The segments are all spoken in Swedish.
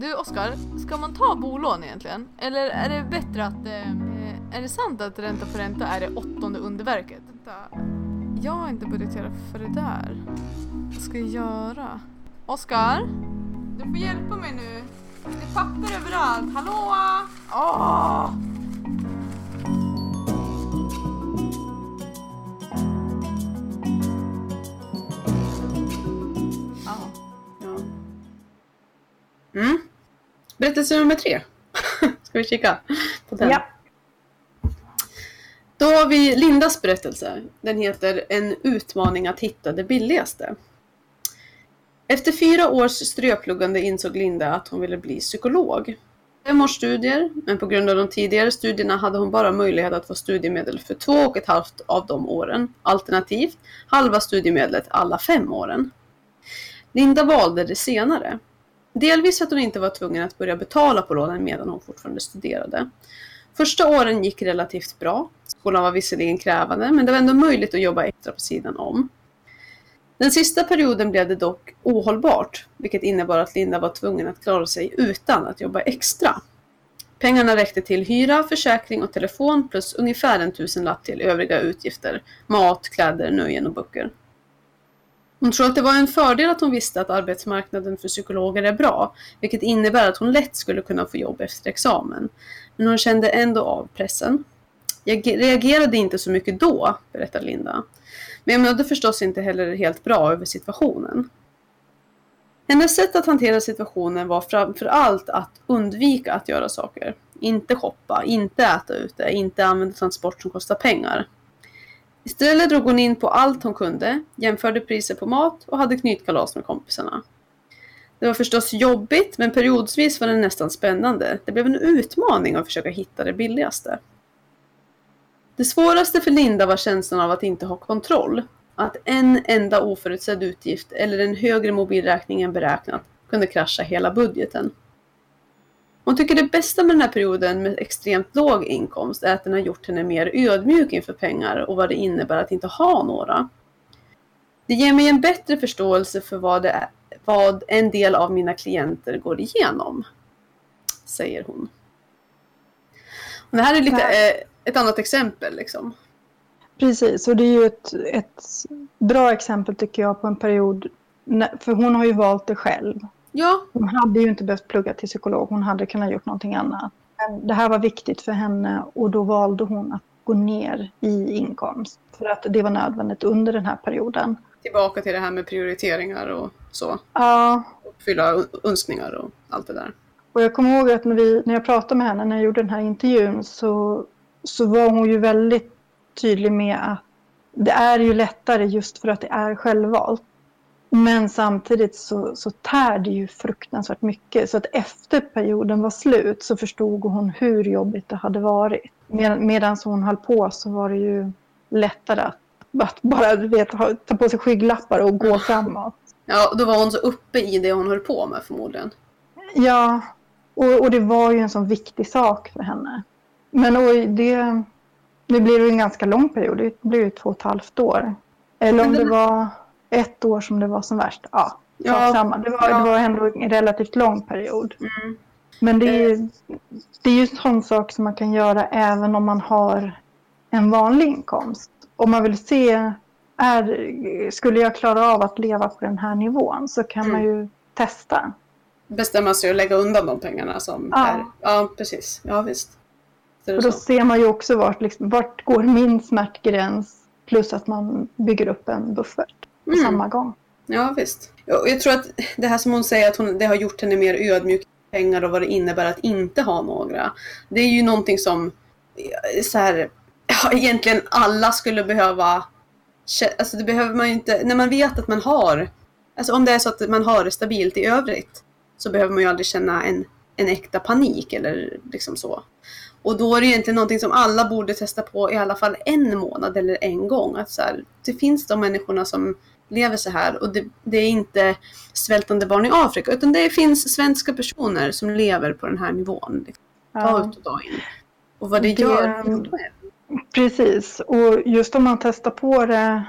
Du Oscar, ska man ta bolån egentligen? Eller är det bättre att... är det sant att ränta på ränta är det 8:e underverket? Jag har inte budgeterat för det där. Vad ska jag göra? Oscar? Du får hjälpa mig nu. Det är papper överallt. Hallå! Åh! Mm. Berättelse nummer 3. Ska vi kika på den? Ja. Då har vi Lindas berättelse. Den heter En utmaning att hitta det billigaste. Efter 4 års ströpluggande insåg Linda att hon ville bli psykolog. 5 års studier, men på grund av de tidigare studierna hade hon bara möjlighet att få studiemedel för 2,5 av de åren. Alternativt halva studiemedlet alla 5 åren. Linda valde det senare. Delvis för att hon inte var tvungen att börja betala på lånen medan hon fortfarande studerade. Första åren gick relativt bra. Skolan var visserligen krävande, men det var ändå möjligt att jobba extra på sidan om. Den sista perioden blev det dock ohållbart, vilket innebar att Linda var tvungen att klara sig utan att jobba extra. Pengarna räckte till hyra, försäkring och telefon plus ungefär 1 000-lapp till övriga utgifter, mat, kläder, nöjen och böcker. Hon tror att det var en fördel att hon visste att arbetsmarknaden för psykologer är bra, vilket innebär att hon lätt skulle kunna få jobb efter examen. Men hon kände ändå av pressen. Jag reagerade inte så mycket då, berättar Linda. Men jag mådde förstås inte heller helt bra över situationen. Hennes sätt att hantera situationen var framförallt att undvika att göra saker. Inte shoppa, inte äta ute, inte använda transport som kostar pengar. Istället drog hon in på allt hon kunde, jämförde priser på mat och hade knytkalas med kompisarna. Det var förstås jobbigt, men periodvis var det nästan spännande. Det blev en utmaning att försöka hitta det billigaste. Det svåraste för Linda var känslan av att inte ha kontroll. Att en enda oförutsedd utgift eller en högre mobilräkning än beräknat kunde krascha hela budgeten. Hon tycker det bästa med den här perioden med extremt låg inkomst är att den har gjort henne mer ödmjuk inför pengar och vad det innebär att inte ha några. Det ger mig en bättre förståelse för vad en del av mina klienter går igenom, säger hon. Och det här är lite ett annat exempel. Liksom. Precis, och det är ju ett bra exempel tycker jag på en period, för hon har ju valt det själv. Ja. Hon hade ju inte behövt plugga till psykolog. Hon hade kunnat gjort någonting annat. Men det här var viktigt för henne och då valde hon att gå ner i inkomst. För att det var nödvändigt under den här perioden. Tillbaka till det här med prioriteringar och så. Ja. Uppfylla önskningar och allt det där. Och jag kommer ihåg att när jag pratade med henne, när jag gjorde den här intervjun, så var hon ju väldigt tydlig med att det är ju lättare just för att det är självvalt. Men samtidigt så tär det ju fruktansvärt mycket. Så att efter perioden var slut så förstod hon hur jobbigt det hade varit. Medan hon höll på så var det ju lättare att bara ta på sig skygglappar och gå framåt. Ja, då var hon så uppe i det hon höll på med förmodligen. Ja, och det var ju en sån viktig sak för henne. Men det blir ju en ganska lång period. Det blir ju 2,5 år. Eller om det var... 1 år som det var som värst. Ja. Samma. Det var ändå en relativt lång period. Mm. Men det är ju en sån sak som man kan göra även om man har en vanlig inkomst. Om man vill se, skulle jag klara av att leva på den här nivån, så kan man ju testa. Bestämma sig och lägga undan de pengarna som är... Ja, precis. Ja, visst. Och då ser man ju också vart går min smärtgräns, plus att man bygger upp en buffert. Samma gång. Ja, visst. Jag tror att det här som hon säger, att det har gjort henne mer ödmjuk i pengar och vad det innebär att inte ha några. Det är ju någonting som så här, egentligen alla skulle behöva. Alltså det behöver man ju inte. När man vet att man har, alltså om det är så att man har det stabilt i övrigt, så behöver man ju aldrig känna en äkta panik eller liksom så. Och då är det egentligen någonting som alla borde testa på i alla fall 1 månad eller 1 gång. Att så här, det finns de människorna som lever så här, och det är inte svältande barn i Afrika, utan det finns svenska personer som lever på den här nivån. Ta ut och ta in. Och vad det gör. Precis, och just om man testar på det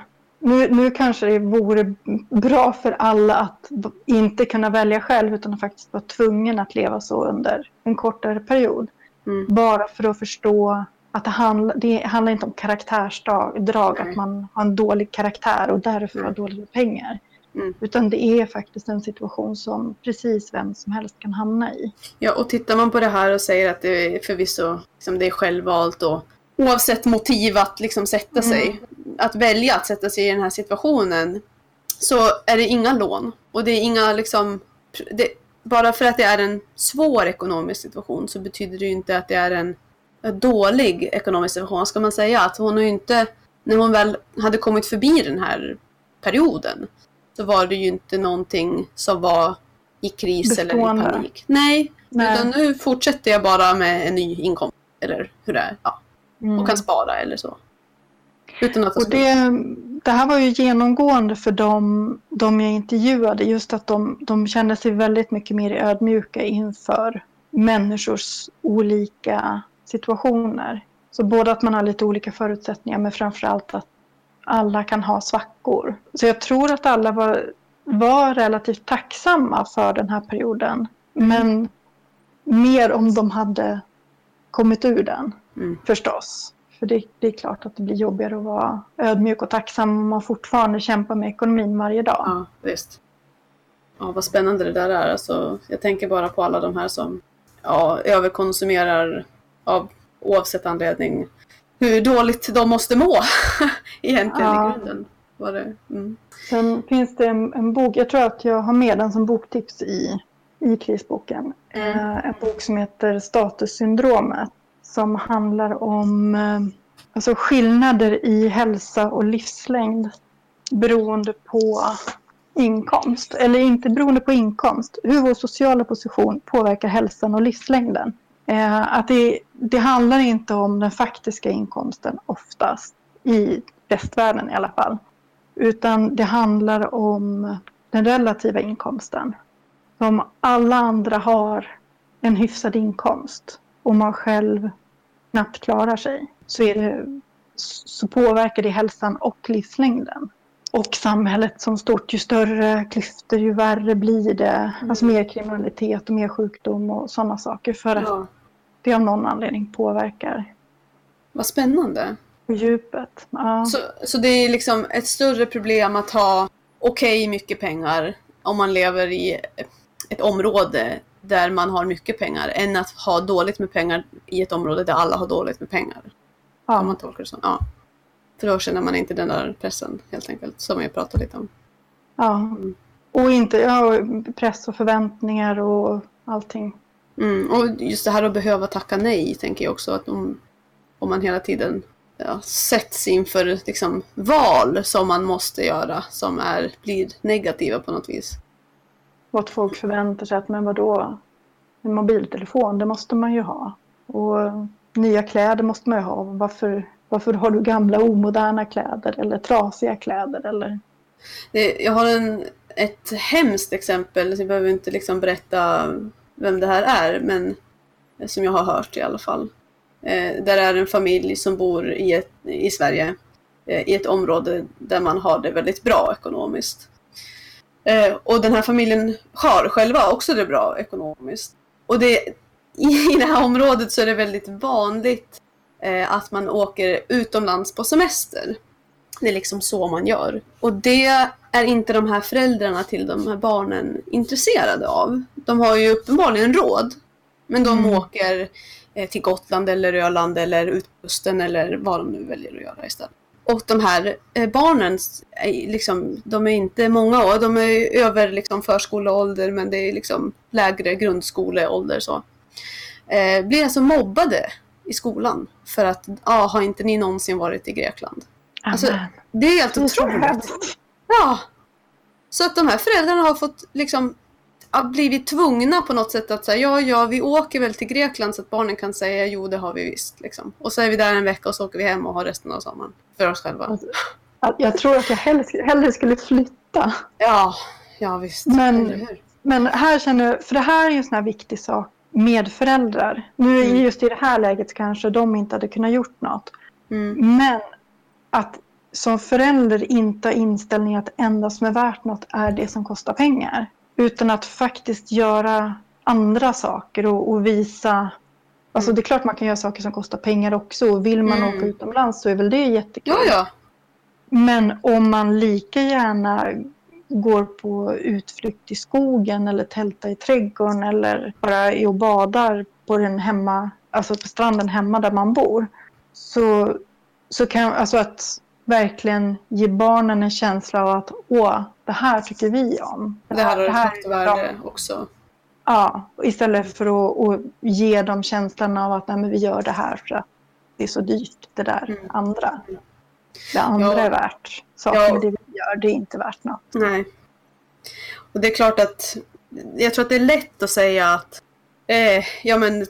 Nu kanske det vore bra för alla att inte kunna välja själv utan att faktiskt vara tvungen att leva så under en kortare period. Mm. Bara för att förstå att det handlar inte om karaktärsdrag, att man har en dålig karaktär och därför har dåliga pengar. Mm. Utan det är faktiskt en situation som precis vem som helst kan hamna i. Ja, och tittar man på det här och säger att det är förvisso liksom, det är självvalt och oavsett motiv att liksom sätta sig, att välja att sätta sig i den här situationen, så är det inga lån. Och det är inga liksom, bara för att det är en svår ekonomisk situation så betyder det ju inte att det är en dålig ekonomisk situation, ska man säga. Att hon har ju inte, när hon väl hade kommit förbi den här perioden, så var det ju inte någonting som var i kris eller i panik. Nej, utan nu fortsätter jag bara med en ny inkomst eller hur det är. Ja. Och kan spara eller så. Utan att det här var ju genomgående för de jag intervjuade. Just att de kände sig väldigt mycket mer ödmjuka inför människors olika situationer. Så både att man har lite olika förutsättningar, men framförallt att alla kan ha svackor. Så jag tror att alla var relativt tacksamma för den här perioden. Men mer om de hade kommit ur den, förstås. För det är klart att det blir jobbigare att vara ödmjuk och tacksam om man fortfarande kämpar med ekonomin varje dag. Ja, visst. Ja, vad spännande det där är. Alltså, jag tänker bara på alla de här som överkonsumerar av oavsett anledning. Hur dåligt de måste må egentligen i grunden. Var det? Mm. Sen finns det en bok, jag tror att jag har med den som boktips i krisboken. En bok som heter Status syndromet. Som handlar om alltså skillnader i hälsa och livslängd beroende på inkomst. Eller inte beroende på inkomst. Hur vår sociala position påverkar hälsan och livslängden. Att det handlar inte om den faktiska inkomsten oftast. I västvärlden i alla fall. Utan det handlar om den relativa inkomsten. Om alla andra har en hyfsad inkomst och man själv knappt klarar sig, så påverkar det hälsan och livslängden. Och samhället som stort, ju större klyftor, ju värre blir det. Alltså mer kriminalitet och mer sjukdom och sådana saker. För att det av någon anledning påverkar. Vad spännande. På djupet. Ja. Så det är liksom ett större problem att ha mycket pengar om man lever i ett område där man har mycket pengar än att ha dåligt med pengar i ett område där alla har dåligt med pengar. Ja. Om man tolkar det så. Ja. För då känner man inte den där pressen helt enkelt som jag pratade lite om. Ja. Mm. Och inte press och förväntningar och allting. Mm. Och just det här att behöva tacka nej tänker jag också, att om man hela tiden sätts inför liksom val som man måste göra som blir negativa på något vis. Vad folk förväntar sig att, men vadå, en mobiltelefon, det måste man ju ha. Och nya kläder måste man ju ha. Varför har du gamla omoderna kläder eller trasiga kläder? Eller? Jag har ett hemskt exempel, så jag behöver inte liksom berätta vem det här är, men som jag har hört i alla fall. Där är en familj som bor i Sverige, i ett område där man har det väldigt bra ekonomiskt. Och den här familjen har själva också det bra ekonomiskt. Och i det här området så är det väldigt vanligt att man åker utomlands på semester. Det är liksom så man gör. Och det är inte de här föräldrarna till de här barnen intresserade av. De har ju uppenbarligen råd. Men de åker till Gotland eller Röland eller utkusten eller vad de nu väljer att göra istället. Och de här barnen, liksom, de är inte många år, de är över liksom förskoleålder, men det är liksom lägre grundskoleålder. Så. Blir alltså mobbade i skolan för att, har inte ni någonsin varit i Grekland? Alltså, det är helt otroligt. Ja. Så att de här föräldrarna har fått liksom, blivit tvungna på något sätt att säga, vi åker väl till Grekland så att barnen kan säga, jo det har vi visst. Liksom. Och så är vi där en vecka och så åker vi hem och har resten av sommaren för oss själva. Jag tror att jag hellre skulle flytta. Ja visst. Men här för det här är ju en sån här viktig sak med föräldrar. Nu just i det här läget kanske de inte hade kunnat gjort något. Men att som förälder inte har inställning att endast som är värt något är det som kostar pengar. Utan att faktiskt göra andra saker och visa... Alltså det är klart man kan göra saker som kostar pengar också. Vill man åka utomlands så är väl det jättekul. Ja. Men om man lika gärna går på utflykt i skogen eller tältar i trädgården eller bara är och badar på den hemma, alltså på stranden hemma där man bor, så kan alltså att verkligen ge barnen en känsla av att det här tycker vi om. Det här är värde också. Ja, istället för att ge dem känslan av att nej, men vi gör det här för att det är så dyrt det där andra. Det andra är värt saker, men det vi gör det är inte värt något. Nej. Och det är klart att jag tror att det är lätt att säga att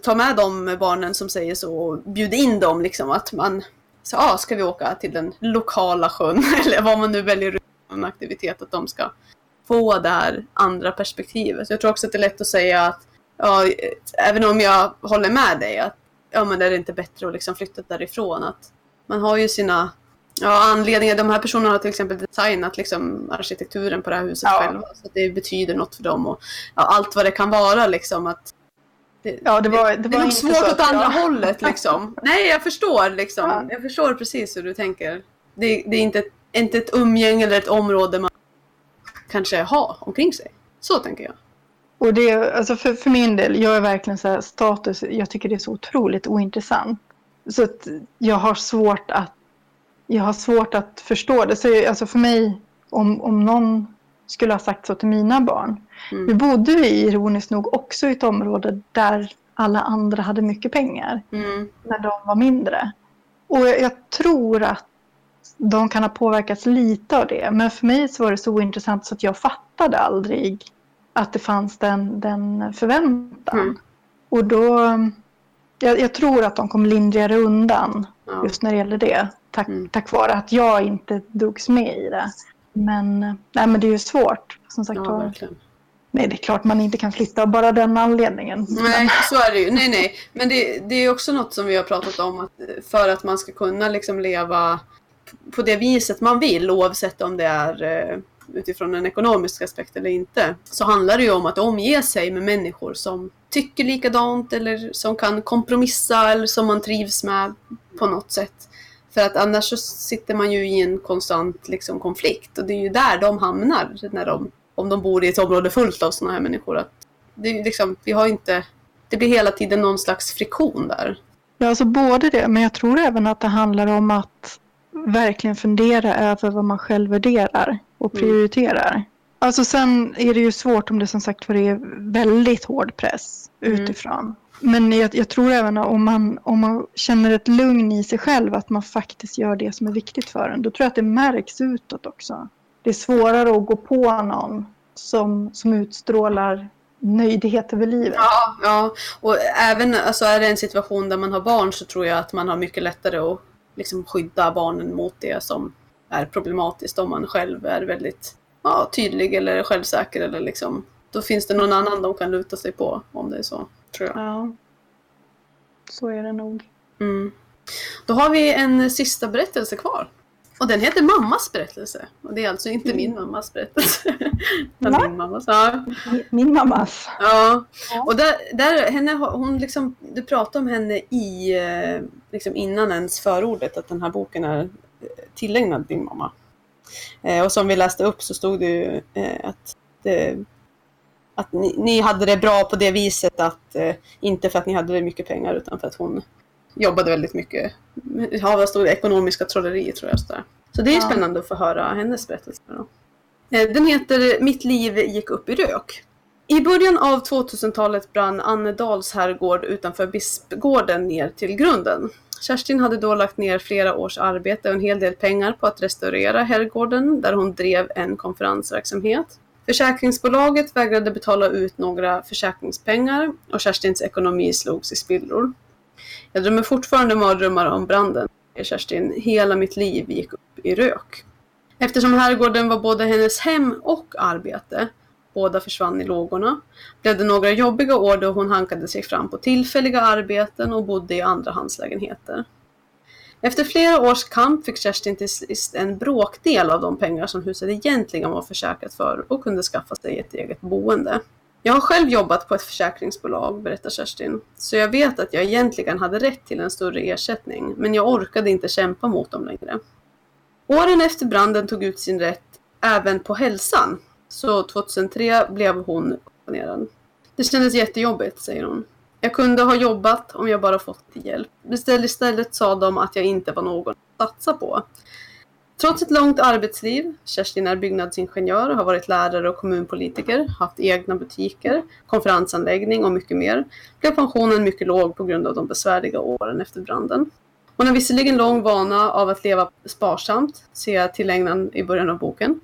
ta med de barnen som säger så och bjud in dem liksom, att man så ska vi åka till den lokala sjön eller vad man nu väljer en aktivitet, att de ska få det här andra perspektivet. Så jag tror också att det är lätt att säga att även om jag håller med dig att men det är inte bättre att liksom flytta därifrån, att man har ju sina anledningar. De här personerna har till exempel designat liksom arkitekturen på det här huset själva, så att det betyder något för dem och allt vad det kan vara liksom, att det var inte svårt åt andra hållet liksom. Nej, jag förstår liksom. Ja. Jag förstår precis hur du tänker. Det är inte ett umgänge eller ett område man kanske ha omkring sig. Så tänker jag. Och det är, alltså för min del, jag är verkligen så här, status, jag tycker det är så otroligt ointressant. Så att jag har svårt att förstå det. Så alltså för mig, om någon skulle ha sagt så till mina barn. Vi bodde ironiskt nog också i ett område där alla andra hade mycket pengar. När de var mindre. Och jag tror att de kan ha påverkats lite av det. Men för mig så var det så intressant så att jag fattade aldrig att det fanns den förväntan. Och då... Jag tror att de kom lindrigare undan just när det gäller det. Tack vare att jag inte drogs med i det. Men det är ju svårt. Som sagt, nej, det är klart man inte kan flytta bara den anledningen. Nej, så är det ju. Nej. Men det är också något som vi har pratat om. För att man ska kunna liksom leva... på det viset man vill, oavsett om det är utifrån en ekonomisk aspekt eller inte, så handlar det ju om att omge sig med människor som tycker likadant eller som kan kompromissa eller som man trivs med på något sätt. För att annars så sitter man ju i en konstant liksom, konflikt, och det är ju där de hamnar om de bor i ett område fullt av sådana här människor. Att det är liksom, det blir hela tiden någon slags friktion där. Ja, alltså både det, men jag tror även att det handlar om att verkligen fundera över vad man själv värderar och prioriterar. Alltså sen är det ju svårt om det som sagt för det är väldigt hård press utifrån. Men jag tror även om man känner ett lugn i sig själv, att man faktiskt gör det som är viktigt för en. Då tror jag att det märks utåt också. Det är svårare att gå på någon som utstrålar nöjdhet över livet. Ja. Och även alltså, är det en situation där man har barn, så tror jag att man har mycket lättare att liksom skydda barnen mot det som är problematiskt om man själv är väldigt tydlig eller självsäker eller liksom, då finns det någon annan de kan luta sig på om det är så, tror jag. Ja, så är det nog. Då har vi en sista berättelse kvar, och den heter Mammas berättelse, och det är alltså inte min mammas berättelse. Min mammas. Ja. Och där henne, hon liksom, du pratade om henne i liksom innan ens förordet, att den här boken är tillägnad din mamma. Och som vi läste upp så stod det ju att ni hade det bra på det viset, att inte för att ni hade mycket pengar, utan för att hon jobbade väldigt mycket. Vad stod det? Ekonomiska trollerier, tror jag. Så det är spännande att få höra hennes berättelse då. Den heter Mitt liv gick upp i rök. I början av 2000-talet brann Annedals herrgård utanför Bispgården ner till grunden. Kerstin hade då lagt ner flera års arbete och en hel del pengar på att restaurera herrgården, där hon drev en konferensverksamhet. Försäkringsbolaget vägrade betala ut några försäkringspengar och Kerstins ekonomi slogs i spillror. Jag drömmer fortfarande mardrömmar om branden, säger Kerstin. Hela mitt liv gick upp i rök. Eftersom herrgården var både hennes hem och arbete, båda försvann i lågorna, blev det några jobbiga år då hon hankade sig fram på tillfälliga arbeten och bodde i andrahandslägenheter. Efter flera års kamp fick Kerstin till sist en bråkdel av de pengar som huset egentligen var försäkrat för och kunde skaffa sig ett eget boende. Jag har själv jobbat på ett försäkringsbolag, berättar Kerstin, så jag vet att jag egentligen hade rätt till en större ersättning, men jag orkade inte kämpa mot dem längre. Åren efter branden tog ut sin rätt även på hälsan, så 2003 blev hon pensionerad. Det kändes jättejobbigt, säger hon. Jag kunde ha jobbat om jag bara fått hjälp. Istället sa de att jag inte var någon att satsa på. Trots ett långt arbetsliv, Kerstin är byggnadsingenjör, har varit lärare och kommunpolitiker, haft egna butiker, konferensanläggning och mycket mer, blev pensionen mycket låg på grund av de besvärliga åren efter branden. Hon har visserligen lång vana av att leva sparsamt, ser jag tillägnan i början av boken.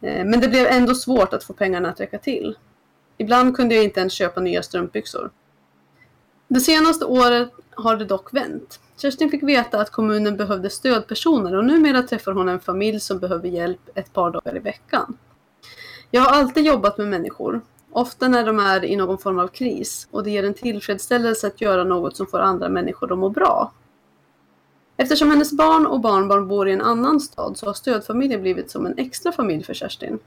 Men det blev ändå svårt att få pengarna att räcka till. Ibland kunde jag inte ens köpa nya strumpbyxor. Det senaste året har det dock vänt. Kerstin fick veta att kommunen behövde stödpersoner och numera träffar hon en familj som behöver hjälp ett par dagar i veckan. Jag har alltid jobbat med människor, ofta när de är i någon form av kris, och det ger en tillfredsställelse att göra något som får andra människor att må bra. Eftersom hennes barn och barnbarn bor i en annan stad så har stödfamiljen blivit som en extra familj för Kerstin.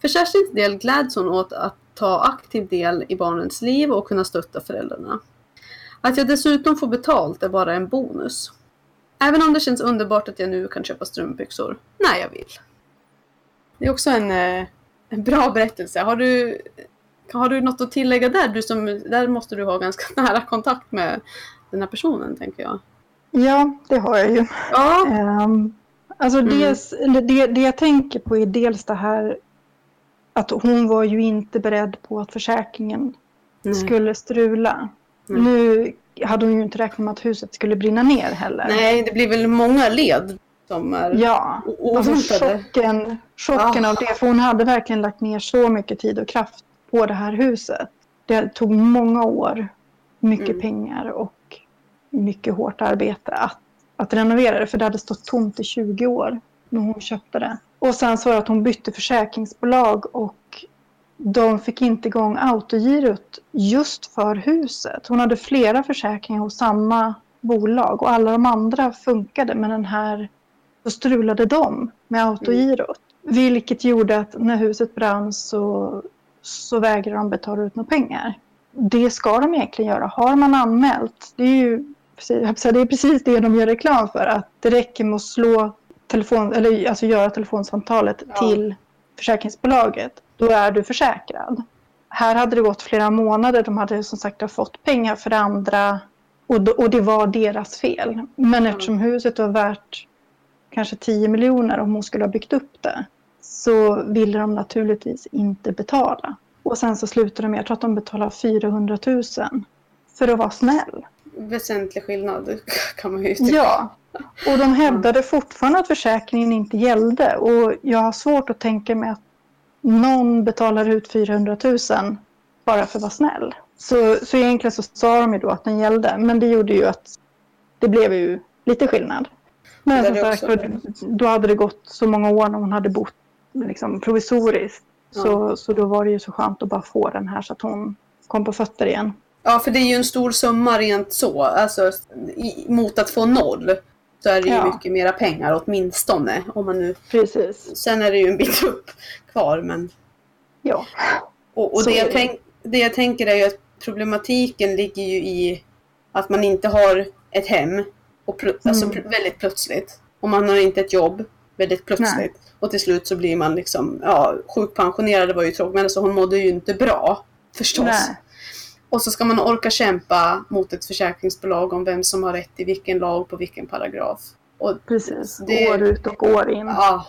För Kerstins del gläds hon åt att ta aktiv del i barnens liv och kunna stötta föräldrarna. Att jag dessutom får betalt är bara en bonus. Även om det känns underbart att jag nu kan köpa strumpbyxor när jag vill. Det är också en bra berättelse. Har du något att tillägga där? Där måste du ha ganska nära kontakt med den här personen, tänker jag. Ja, det har jag ju. Ja. Det jag tänker på är dels det här att hon var ju inte beredd på att försäkringen skulle strula. Mm. Nu hade hon ju inte räknat med att huset skulle brinna ner heller. Nej, det blir väl många led som är oväntade. Chocken av det, för hon hade verkligen lagt ner så mycket tid och kraft på det här huset. Det tog många år, mycket pengar och mycket hårt arbete att renovera det. För det hade stått tomt i 20 år när hon köpte det. Och sen så var det att hon bytte försäkringsbolag och de fick inte igång autogirot just för huset. Hon hade flera försäkringar hos samma bolag och alla de andra funkade, men den här så strulade de med autogirot. Vilket gjorde att när huset brann så vägrade de betala ut några pengar. Det ska de egentligen göra. Har man anmält, det är precis det de gör reklam för, att det räcker med att slå göra telefonsamtalet till försäkringsbolaget, då är du försäkrad. Här hade det gått flera månader, de hade som sagt fått pengar för andra och det var deras fel. Men eftersom huset var värt kanske 10 miljoner om hon skulle ha byggt upp det, så ville de naturligtvis inte betala. Och sen så slutade de med, jag tror att de betalade 400 000 för att vara snäll. Väsentlig skillnad kan man ju tycka. Ja. Och de hävdade fortfarande att försäkringen inte gällde. Och jag har svårt att tänka mig att någon betalar ut 400 000 bara för att vara snäll. Så egentligen så sa de ju då att den gällde. Men det gjorde ju att det blev ju lite skillnad. Men som sagt, då hade det gått så många år när hon hade bott liksom provisoriskt. Så då var det ju så skönt att bara få den här så att hon kom på fötter igen. Ja, för det är ju en stor summa rent så. Alltså, mot att få noll. Så är det ju mycket mera pengar åtminstone. Om man nu... Precis. Sen är det ju en bit upp kvar. Men... Ja. Och det jag tänker är ju att problematiken ligger ju i att man inte har ett hem. Och väldigt plötsligt. Och man har inte ett jobb väldigt plötsligt. Nej. Och till slut så blir man liksom... Ja, sjukpensionerad var ju tråkigt. Men alltså, hon mådde ju inte bra, förstås. Nej. Och så ska man orka kämpa mot ett försäkringsbolag om vem som har rätt i vilken lag på vilken paragraf. Och precis, år ut och år in. Ja,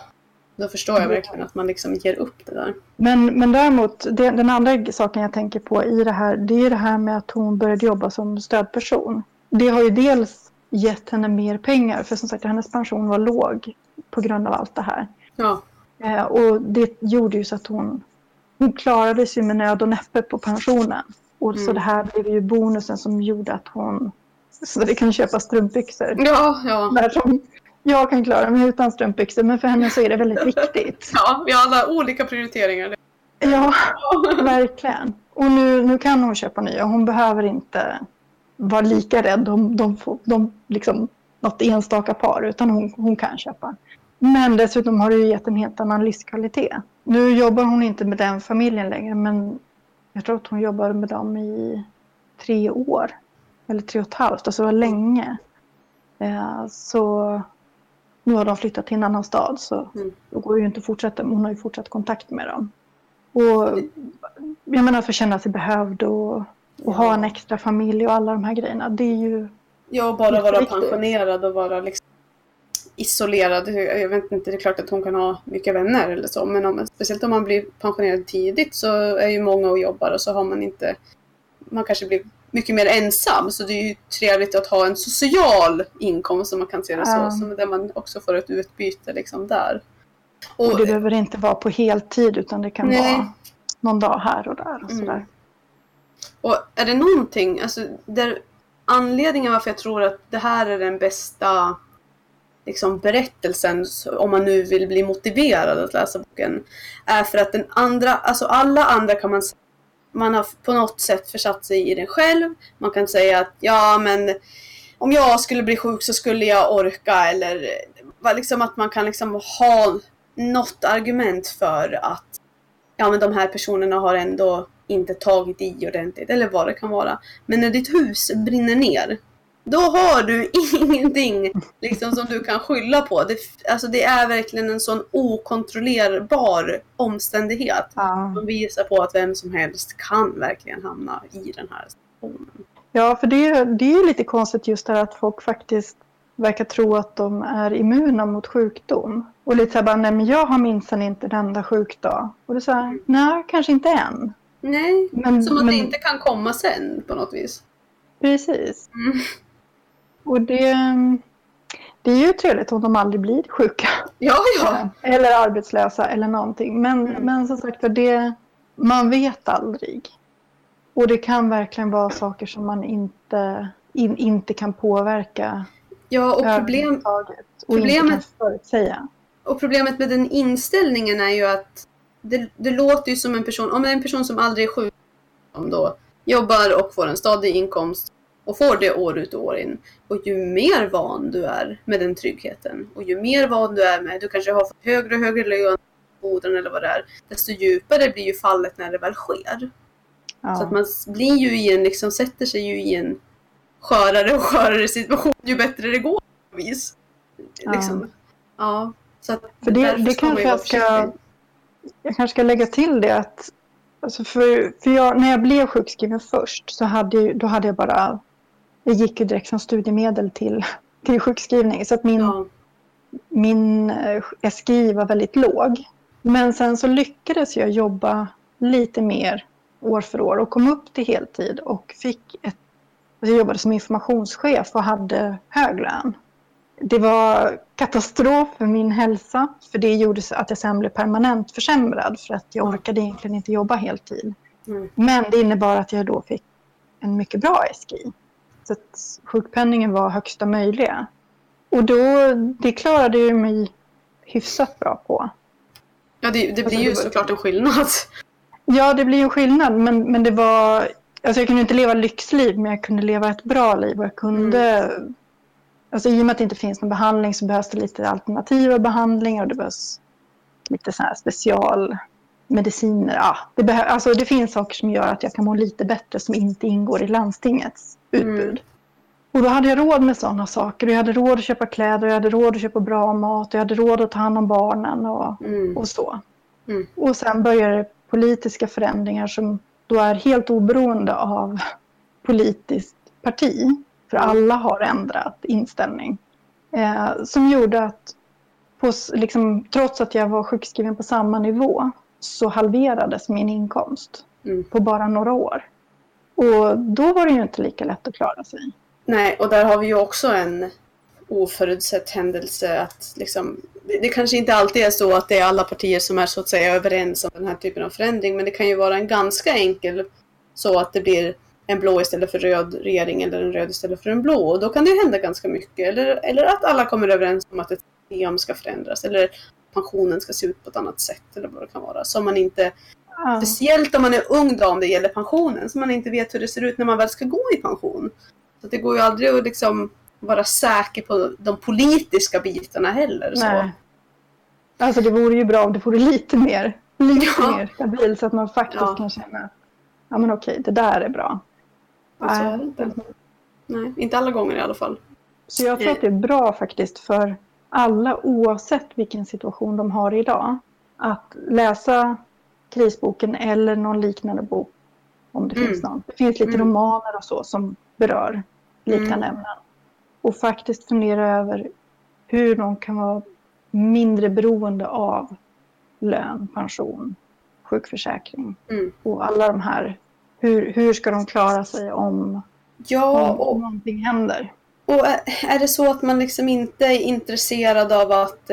då förstår jag verkligen att man liksom ger upp det där. Men däremot, den andra saken jag tänker på i det här, det är det här med att hon började jobba som stödperson. Det har ju dels gett henne mer pengar, för som sagt hennes pension var låg på grund av allt det här. Ja. Och det gjorde ju så att hon klarade sig med nöd och näppe på pensionen. Och så det här blev ju bonusen som gjorde att hon så det kan köpa strumpbyxor. Ja. Där som jag kan klara mig utan strumpbyxor, men för henne så är det väldigt viktigt. Ja, vi har alla olika prioriteringar. Ja, verkligen. Och nu kan hon köpa nya. Hon behöver inte vara lika rädd. De liksom något enstaka par, utan hon kan köpa. Men dessutom har det ju gett en helt annan livskvalitet. Nu jobbar hon inte med den familjen längre, men jag tror att hon jobbade med dem i 3 år. Eller 3,5, alltså det var länge. Så nu har de flyttat till en annan stad, så då går det ju inte att fortsätta. Men hon har ju fortsatt kontakt med dem. Och jag menar, för att känna sig behövd och ha en extra familj och alla de här grejerna. Det är ju... Ja, bara vara riktigt pensionerad och vara liksom isolerad. Jag vet inte, det är klart att hon kan ha mycket vänner eller så. Men speciellt om man blir pensionerad tidigt så är ju många och jobbar. Och så har man inte... Man kanske blir mycket mer ensam. Så det är ju trevligt att ha en social inkomst, som man kan se det så. Som där man också får ett utbyte liksom där. Och det behöver inte vara på heltid, utan det kan vara någon dag här och där och sådär. Och är det någonting, alltså anledningen varför jag tror att det här är den bästa liksom berättelsen, om man nu vill bli motiverad att läsa boken, är för att den andra, alltså alla andra kan man säga, man har på något sätt försatt sig i den själv. Man kan säga att ja, men om jag skulle bli sjuk så skulle jag orka, eller liksom att man kan liksom ha något argument för att ja, men de här personerna har ändå inte tagit i ordentligt, eller vad det kan vara. Men när ditt hus brinner ner, då har du ingenting liksom som du kan skylla på. Alltså det är verkligen en sån okontrollerbar omständighet som visar på att vem som helst kan verkligen hamna i den här situationen. Ja, för det är lite konstigt just det här att folk faktiskt verkar tro att de är immuna mot sjukdom. Och lite såhär bara, nej men jag har minsann inte en enda sjukdag. Och det säger, nej kanske inte än. Nej, men, som att det inte kan komma sen på något vis. Precis. Och det är ju trevligt om de aldrig blir sjuka. Ja. Eller arbetslösa eller någonting. Men som sagt, man vet aldrig. Och det kan verkligen vara saker som man inte kan påverka. Ja, och problemet med den inställningen är ju att det låter ju som en person, om det är en person som aldrig är sjuk, om då jobbar och får en stadig inkomst och får det år ut och år in, och ju mer van du är med den tryggheten och ju mer van du är med, du kanske har högre och högre lön, boden eller vad det är, desto djupare blir ju fallet när det väl sker. Ja. Så att man blir ju i en, liksom sätter sig ju i en skörare och skörare situation ju bättre det går på vis. Liksom. Ja. Så att för det kanske jag kanske ska lägga till det att alltså när jag blev sjukskriven först så jag gick ju direkt från studiemedel till sjukskrivning, så att min SGI var väldigt låg. Men sen så lyckades jag jobba lite mer år för år och kom upp till heltid och jag jobbade som informationschef och hade hög lön. Det var katastrof för min hälsa, för det gjorde att jag sen blev permanent försämrad, för att jag orkade egentligen inte jobba heltid. Men det innebar att jag då fick en mycket bra SGI. Så att sjukpenningen var högsta möjliga. Och det klarade ju mig hyfsat bra på. Ja, det blir ju såklart en skillnad. Ja, det blir ju en skillnad, men det var... Alltså jag kunde inte leva lyxliv, men jag kunde leva ett bra liv. Och jag kunde... Alltså i och med att det inte finns någon behandling så behövs det lite alternativa behandlingar och det behövs lite så här specialmediciner. Ja, det finns saker som gör att jag kan må lite bättre som inte ingår i landstingets utbud. Och då hade jag råd med sådana saker. Jag hade råd att köpa kläder, jag hade råd att köpa bra mat, jag hade råd att ta hand om barnen och så. Och sen började politiska förändringar som då är helt oberoende av politiskt parti. För alla har ändrat inställning. Som gjorde att trots att jag var sjukskriven på samma nivå så halverades min inkomst på bara några år. Och då var det ju inte lika lätt att klara sig. Nej, och där har vi ju också en oförutsett händelse. Att liksom, det kanske inte alltid är så att det är alla partier som är så att säga överens om den här typen av förändring. Men det kan ju vara en ganska enkel så att det blir... en blå istället för röd regering eller en röd istället för en blå. Och då kan det hända ganska mycket. Eller att alla kommer överens om att ett system ska förändras. Eller pensionen ska se ut på ett annat sätt. Eller vad det kan vara. Så man inte, speciellt om man är ung då, om det gäller pensionen. Så man inte vet hur det ser ut när man väl ska gå i pension. Så det går ju aldrig att liksom vara säker på de politiska bitarna heller. Nej. Så. Alltså det vore ju bra om det vore lite mer stabil så att man faktiskt kan känna ja men okej, det där är bra. Alltså, inte. Nej, inte alla gånger i alla fall. Så jag tror att det är bra faktiskt för alla oavsett vilken situation de har idag att läsa krisboken eller någon liknande bok om det finns någon. Det finns lite romaner och så som berör liknande ämnen. Och faktiskt fundera över hur de kan vara mindre beroende av lön, pension, sjukförsäkring och alla de här. Hur ska de klara sig om någonting händer? Och är det så att man liksom inte är intresserad av att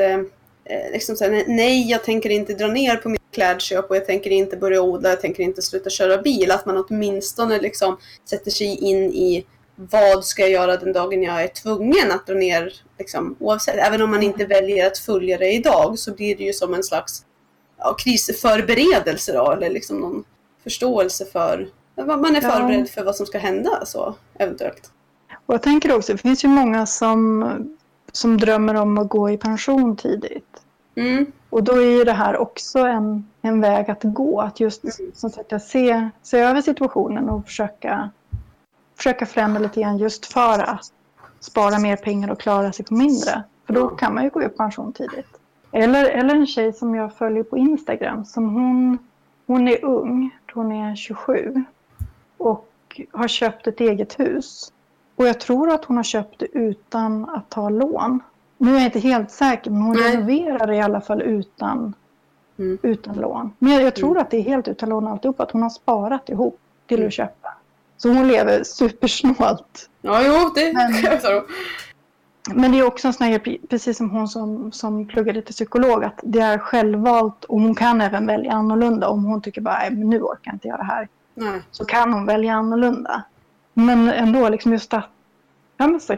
liksom säga nej, jag tänker inte dra ner på mitt klädköp och jag tänker inte börja odla, jag tänker inte sluta köra bil. Att man åtminstone liksom sätter sig in i vad ska jag göra den dagen jag är tvungen att dra ner. Liksom, oavsett. Även om man inte väljer att följa det idag så blir det ju som en slags krisförberedelse då, eller liksom någon förståelse för vad man är förberedd för vad som ska hända så eventuellt. Och jag tänker också, det finns ju många som drömmer om att gå i pension tidigt. Mm. Och då är ju det här också en väg att gå. Att just som sagt att se över situationen och försöka förändra lite grann just för att spara mer pengar och klara sig på mindre. För då kan man ju gå i pension tidigt. Eller en tjej som jag följer på Instagram som hon är ung, hon är 27 och har köpt ett eget hus. Och jag tror att hon har köpt det utan att ta lån. Nu är jag inte helt säker, men hon renoverar i alla fall utan lån. Men jag tror att det är helt utan lån alltihop, att hon har sparat ihop till att köpa. Så hon lever supersnålt. Ja, jo, det kan jag. Men det är också en sån här, precis som hon som pluggade till psykolog, att det är självvalt och hon kan även välja annorlunda. Om hon tycker bara, nu orkar inte jag det här, så kan hon välja annorlunda. Men ändå liksom just att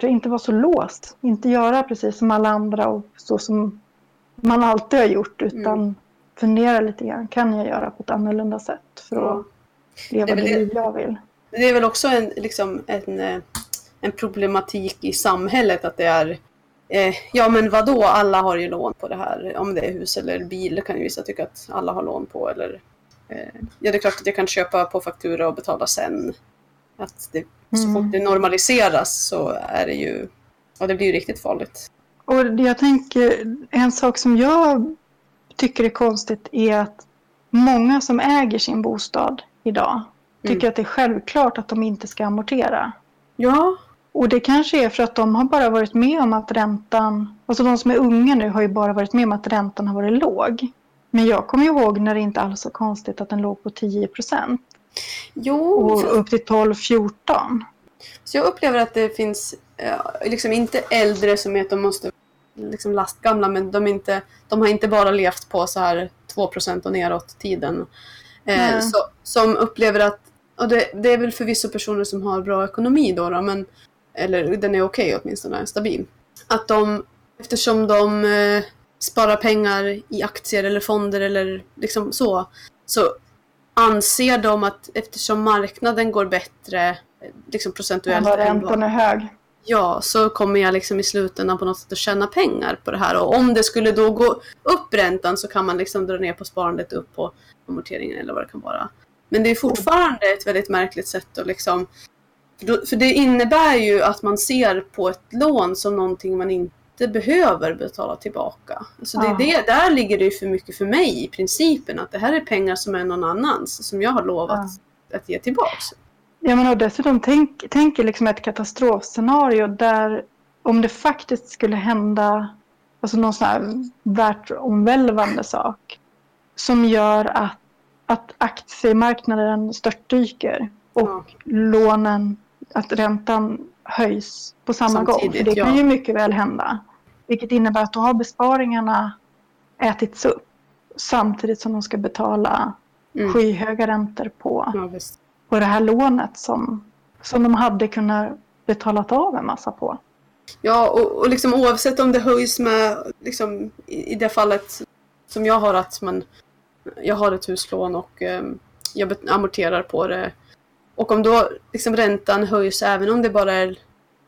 inte vara så låst. Inte göra precis som alla andra och så som man alltid har gjort. Utan fundera lite grann. Kan jag göra på ett annorlunda sätt för att leva det liv jag vill? Det är väl också en problematik i samhället att det är men vadå, alla har ju lån på det här. Om det är hus eller bil kan ju vissa tycka att alla har lån på. Eller, det är klart att jag kan köpa på faktura och betala sen. Att det, så fort det normaliseras så är det ju, det blir ju riktigt farligt. Och jag tänker, en sak som jag tycker är konstigt är att många som äger sin bostad idag tycker att det är självklart att de inte ska amortera. Ja. Och det kanske är för att de har bara varit med om att räntan, alltså de som är unga nu har ju bara varit med om att räntan har varit låg. Men jag kommer ihåg när det inte alls var konstigt att den låg på 10%. Och upp till 12-14. Så jag upplever att det finns liksom inte äldre som är att de måste liksom lastgamla, men de har inte bara levt på så här 2% och neråt tiden. Som upplever att, och det är väl förvisso personer som har bra ekonomi då men, eller den är okej, åtminstone stabil. Att de, eftersom de sparar pengar i aktier eller fonder eller liksom så anser de att eftersom marknaden går bättre liksom procentuellt räntan är hög. Ja, så kommer jag liksom i slutändan på något sätt att tjäna pengar på det här. Och om det skulle då gå upp räntan så kan man liksom dra ner på sparandet upp på amorteringen eller vad det kan vara. Men det är fortfarande ett väldigt märkligt sätt att liksom, för det innebär ju att man ser på ett lån som någonting man inte behöver betala tillbaka. Så där ligger det ju för mycket för mig i principen att det här är pengar som är någon annans som jag har lovat att ge tillbaka. Ja, men och dessutom tänker liksom ett katastrofscenario där om det faktiskt skulle hända alltså någon sån här världsomvälvande sak som gör att aktiemarknaden störtdyker och lånen, att räntan höjs på samma gång. För det kan ju mycket väl hända. Vilket innebär att då har besparingarna ätits upp samtidigt som de ska betala skyhöga räntor på det här lånet som de hade kunnat betalat av en massa på. Ja, och liksom oavsett om det höjs med liksom, i det fallet som jag har att jag har ett huslån och jag amorterar på det. Och om då liksom, räntan höjs även om det bara är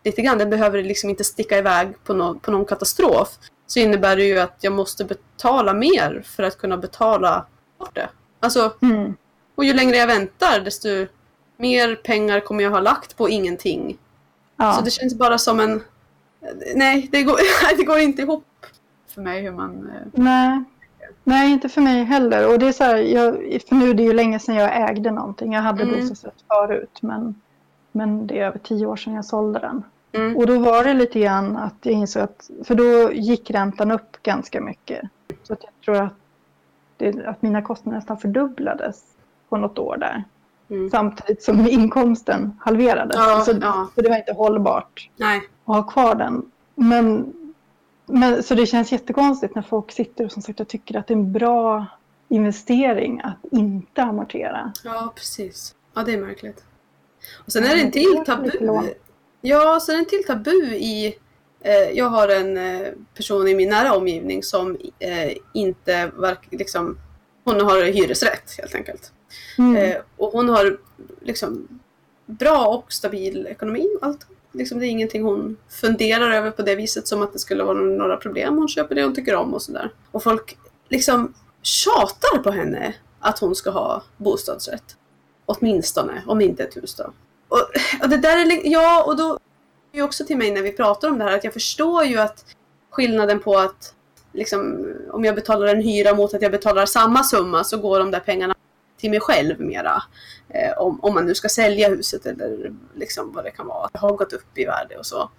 lite grann. Den behöver liksom inte sticka iväg på någon katastrof. Så innebär det ju att jag måste betala mer för att kunna betala bort det. Alltså, och ju längre jag väntar desto mer pengar kommer jag ha lagt på ingenting. Ja. Så det känns bara som en... Nej, det går inte ihop för mig hur man... Nej, inte för mig heller. Och det är så här, för nu är det ju länge sedan jag ägde någonting. Jag hade bostadsrätt förut, men det är över 10 år sedan jag sålde den. Mm. Och då var det lite grann att jag insåg att... För då gick räntan upp ganska mycket. Så att jag tror att mina kostnader nästan fördubblades på något år där. Mm. Samtidigt som inkomsten halverades. Så det var inte hållbart att ha kvar den. Men så det känns jättekonstigt när folk sitter och som sagt och tycker att det är en bra investering att inte amortera. Ja, precis. Ja, det är märkligt. Och sen är det en till tabu. Ja, sen är det en till tabu i... jag har en person i min nära omgivning som inte liksom... Hon har hyresrätt helt enkelt. Och hon har liksom bra och stabil ekonomi och allt. Liksom, det är ingenting hon funderar över på det viset som att det skulle vara några problem. Hon köper det hon tycker om och sådär. Och folk liksom tjatar på henne att hon ska ha bostadsrätt. Åtminstone, om inte ett hus då. Och det där är... Ja, och då är ju också till mig när vi pratar om det här att jag förstår ju att skillnaden på att liksom, om jag betalar en hyra mot att jag betalar samma summa så går de där pengarna till mig själv mera. Om man nu ska sälja huset eller liksom vad det kan vara. Det har gått upp i värde och så.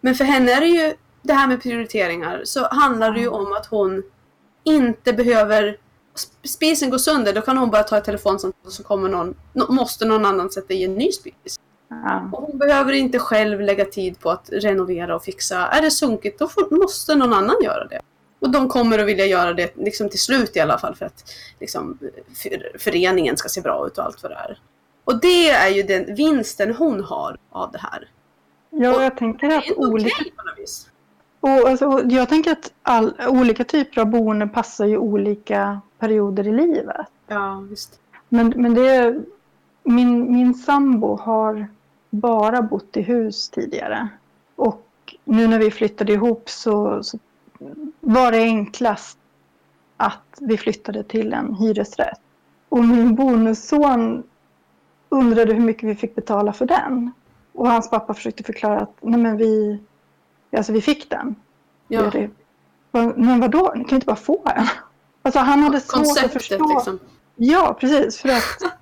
Men för henne är det ju det här med prioriteringar, så handlar det ju om att hon inte behöver... Spisen går sönder, då kan hon bara ta ett telefonsamtal så kommer måste någon annan sätta i en ny spis. Och hon behöver inte själv lägga tid på att renovera och fixa. Är det sunkigt, då måste någon annan göra det. Och de kommer att vilja göra det liksom till slut i alla fall för att liksom, föreningen ska se bra ut och allt vad det är. Och det är ju den vinsten hon har av det här. Ja, och jag tänker att olika... Okay, och alltså, jag tänker att olika typer av boende passar ju olika perioder i livet. Ja, visst. Men det är... Min sambo har bara bott i hus tidigare. Och nu när vi flyttade ihop så var det enklast att vi flyttade till en hyresrätt. Och min bonusson undrade hur mycket vi fick betala för den. Och hans pappa försökte förklara att nej men vi fick den. Ja. Men vadå? Ni kan inte bara få den. Alltså han hade svårt att förstå. Liksom. Ja, precis. För att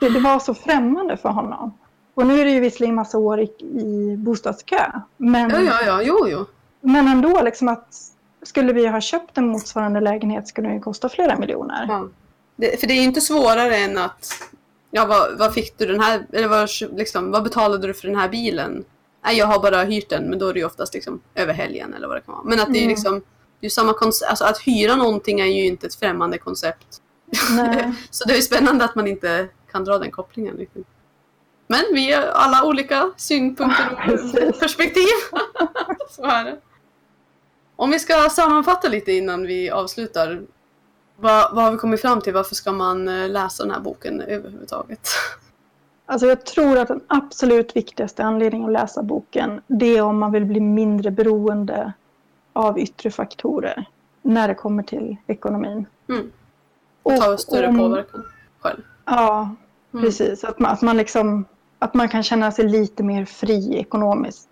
det var så främmande för honom. Och nu är det ju visserligen massa år i bostadskö. Men... Ja. Jo. Men ändå liksom att skulle vi ha köpt en motsvarande lägenhet skulle det ju kosta flera miljoner. Ja. För det är ju inte svårare än att vad fick du den här eller vad betalade du för den här bilen? Nej, jag har bara hyrt den, men då är det ju oftast liksom över helgen eller vad det kan vara. Men att det är ju liksom det är samma koncept, alltså att hyra någonting är ju inte ett främmande koncept. Nej. Så det är ju spännande att man inte kan dra den kopplingen riktigt. Men vi har alla olika synpunkter och perspektiv. Så är det. Om vi ska sammanfatta lite innan vi avslutar. Vad har vi kommit fram till? Varför ska man läsa den här boken överhuvudtaget? Alltså jag tror att den absolut viktigaste anledningen att läsa boken, det är om man vill bli mindre beroende av yttre faktorer när det kommer till ekonomin. Och ta större påverkan själv. Ja, precis. Att man kan känna sig lite mer fri ekonomiskt.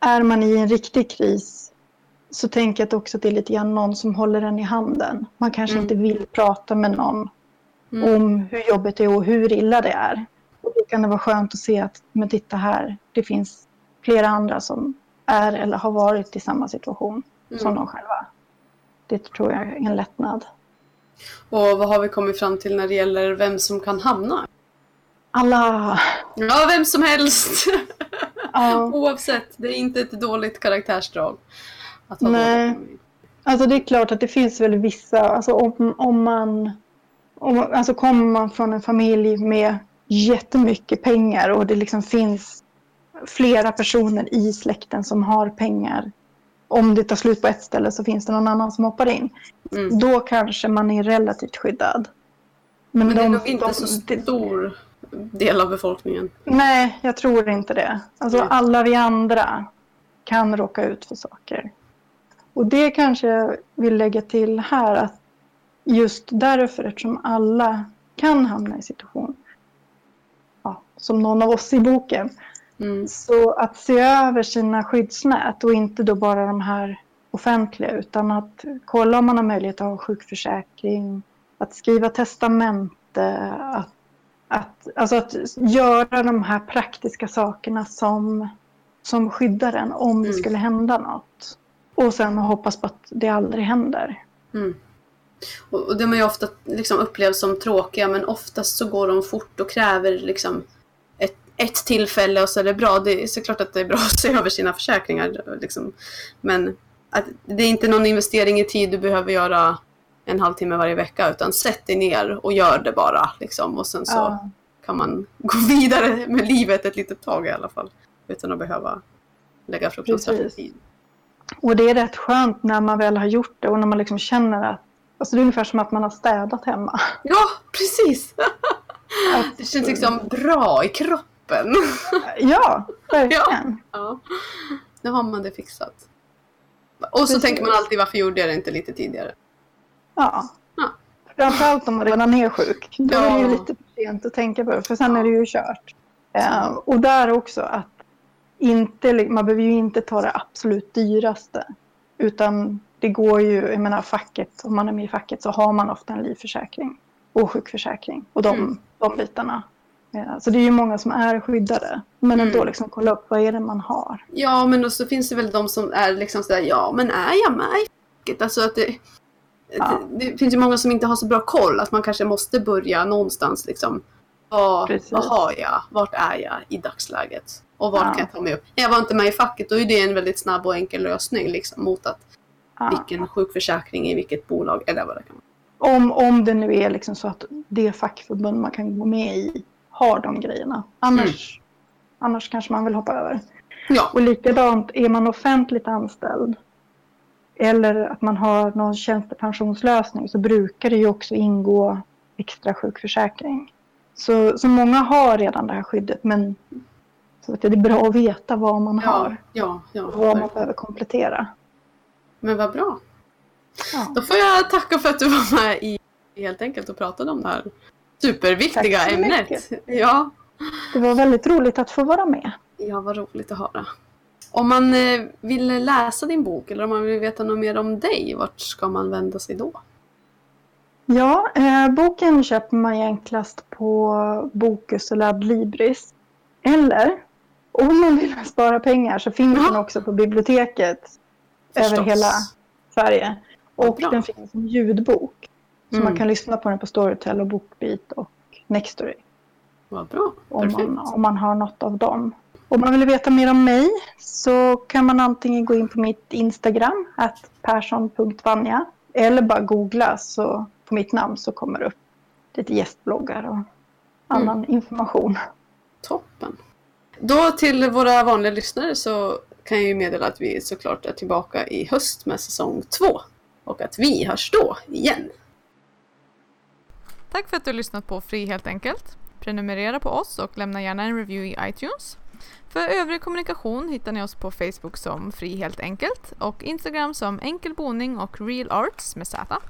Är man i en riktig kris så tänker jag också att det är lite grann någon som håller den i handen. Man kanske inte vill prata med någon om hur jobbet det är och hur illa det är. Och då kan det vara skönt att se att, men titta här, det finns flera andra som är eller har varit i samma situation som de själva. Det tror jag är en lättnad. Och vad har vi kommit fram till när det gäller vem som kan hamna? Alla! Ja, vem som helst! Oavsett, det är inte ett dåligt karaktärsdrag. Nej, alltså det är klart att det finns väl vissa... Alltså om man kommer man från en familj med jättemycket pengar och det liksom finns flera personer i släkten som har pengar. Om det tar slut på ett ställe så finns det någon annan som hoppar in. Då kanske man är relativt skyddad. Men det är nog inte så stor del av befolkningen? Nej, jag tror inte det. Alltså alla vi andra kan råka ut för saker. Och det kanske jag vill lägga till här, att just därför, eftersom alla kan hamna i situationer, som någon av oss i boken. Mm. Så att se över sina skyddsnät, och inte då bara de här offentliga, utan att kolla om man har möjlighet att ha sjukförsäkring, att skriva testamente, att göra de här praktiska sakerna som skyddar en om det skulle hända något. Och sen hoppas på att det aldrig händer. Mm. Och de är ju ofta liksom upplevs som tråkiga, men oftast så går de fort och kräver liksom ett tillfälle och så är det bra. Det är såklart att det är bra att se över sina försäkringar. Liksom. Men att det är inte någon investering i tid du behöver göra en halvtimme varje vecka, utan sätt dig ner och gör det bara. Liksom. Och sen så kan man gå vidare med livet ett litet tag i alla fall, utan att behöva lägga fruktansvärt tid. Och det är rätt skönt när man väl har gjort det och när man liksom känner att, alltså det är ungefär som att man har städat hemma. Ja, precis. Att det känns liksom bra i kroppen. Ja, verkligen. Ja. Nu har man det fixat. Och så tänker man alltid, varför gjorde jag det inte lite tidigare? Ja. Framförallt om man redan är sjuk. Då är det ju lite för sent att tänka på det, för sen är det ju kört. Och där också att man behöver ju inte ta det absolut dyraste, utan det går ju, jag menar facket, om man är med i facket så har man ofta en livförsäkring och sjukförsäkring och de bitarna. Ja, så det är ju många som är skyddade, men ändå liksom kolla upp, vad är det man har? Ja, men då så finns det väl de som är liksom sådär, men är jag med i facket? Alltså att det finns ju många som inte har så bra koll, att man kanske måste börja någonstans liksom. Vad har jag? Vart är jag i dagsläget? Och vart kan jag ta mig upp? Jag var inte med i facket, då är det en väldigt snabb och enkel lösning liksom, mot att vilken sjukförsäkring i vilket bolag eller vad det kan vara. Om det nu är liksom så att det fackförbund man kan gå med i har de grejerna. Annars kanske man vill hoppa över. Ja. Och likadant är man offentligt anställd eller att man har någon tjänstepensionslösning, så brukar det ju också ingå extra sjukförsäkring. Så många har redan det här skyddet, men så att det är bra att veta vad man har. Ja, och vad man behöver komplettera. Men vad bra. Ja. Då får jag tacka för att du var med helt enkelt och pratade om det här superviktiga ämnet. Ja. Det var väldigt roligt att få vara med. Ja, vad roligt att höra. Om man vill läsa din bok eller om man vill veta något mer om dig, vart ska man vända sig då? Ja, boken köper man enklast på Bokus och Lablibris. Eller om man vill spara pengar så finns den också på biblioteket. Förstås. Över hela Sverige. Och den finns som ljudbok. Så man kan lyssna på den på Storytel och Bookbeat och Nextory. Vad bra. Om man har något av dem. Om man vill veta mer om mig så kan man antingen gå in på mitt Instagram @persson.vanja eller bara googla så på mitt namn så kommer det upp lite gästbloggar och annan information. Toppen. Då till våra vanliga lyssnare så kan jag ju meddela att vi såklart är tillbaka i höst med säsong 2 och att vi hörs då igen. Tack för att du har lyssnat på Fri helt enkelt. Prenumerera på oss och lämna gärna en review i iTunes. För övrig kommunikation hittar ni oss på Facebook som Fri helt enkelt och Instagram som Enkelboning och Real Arts med Z.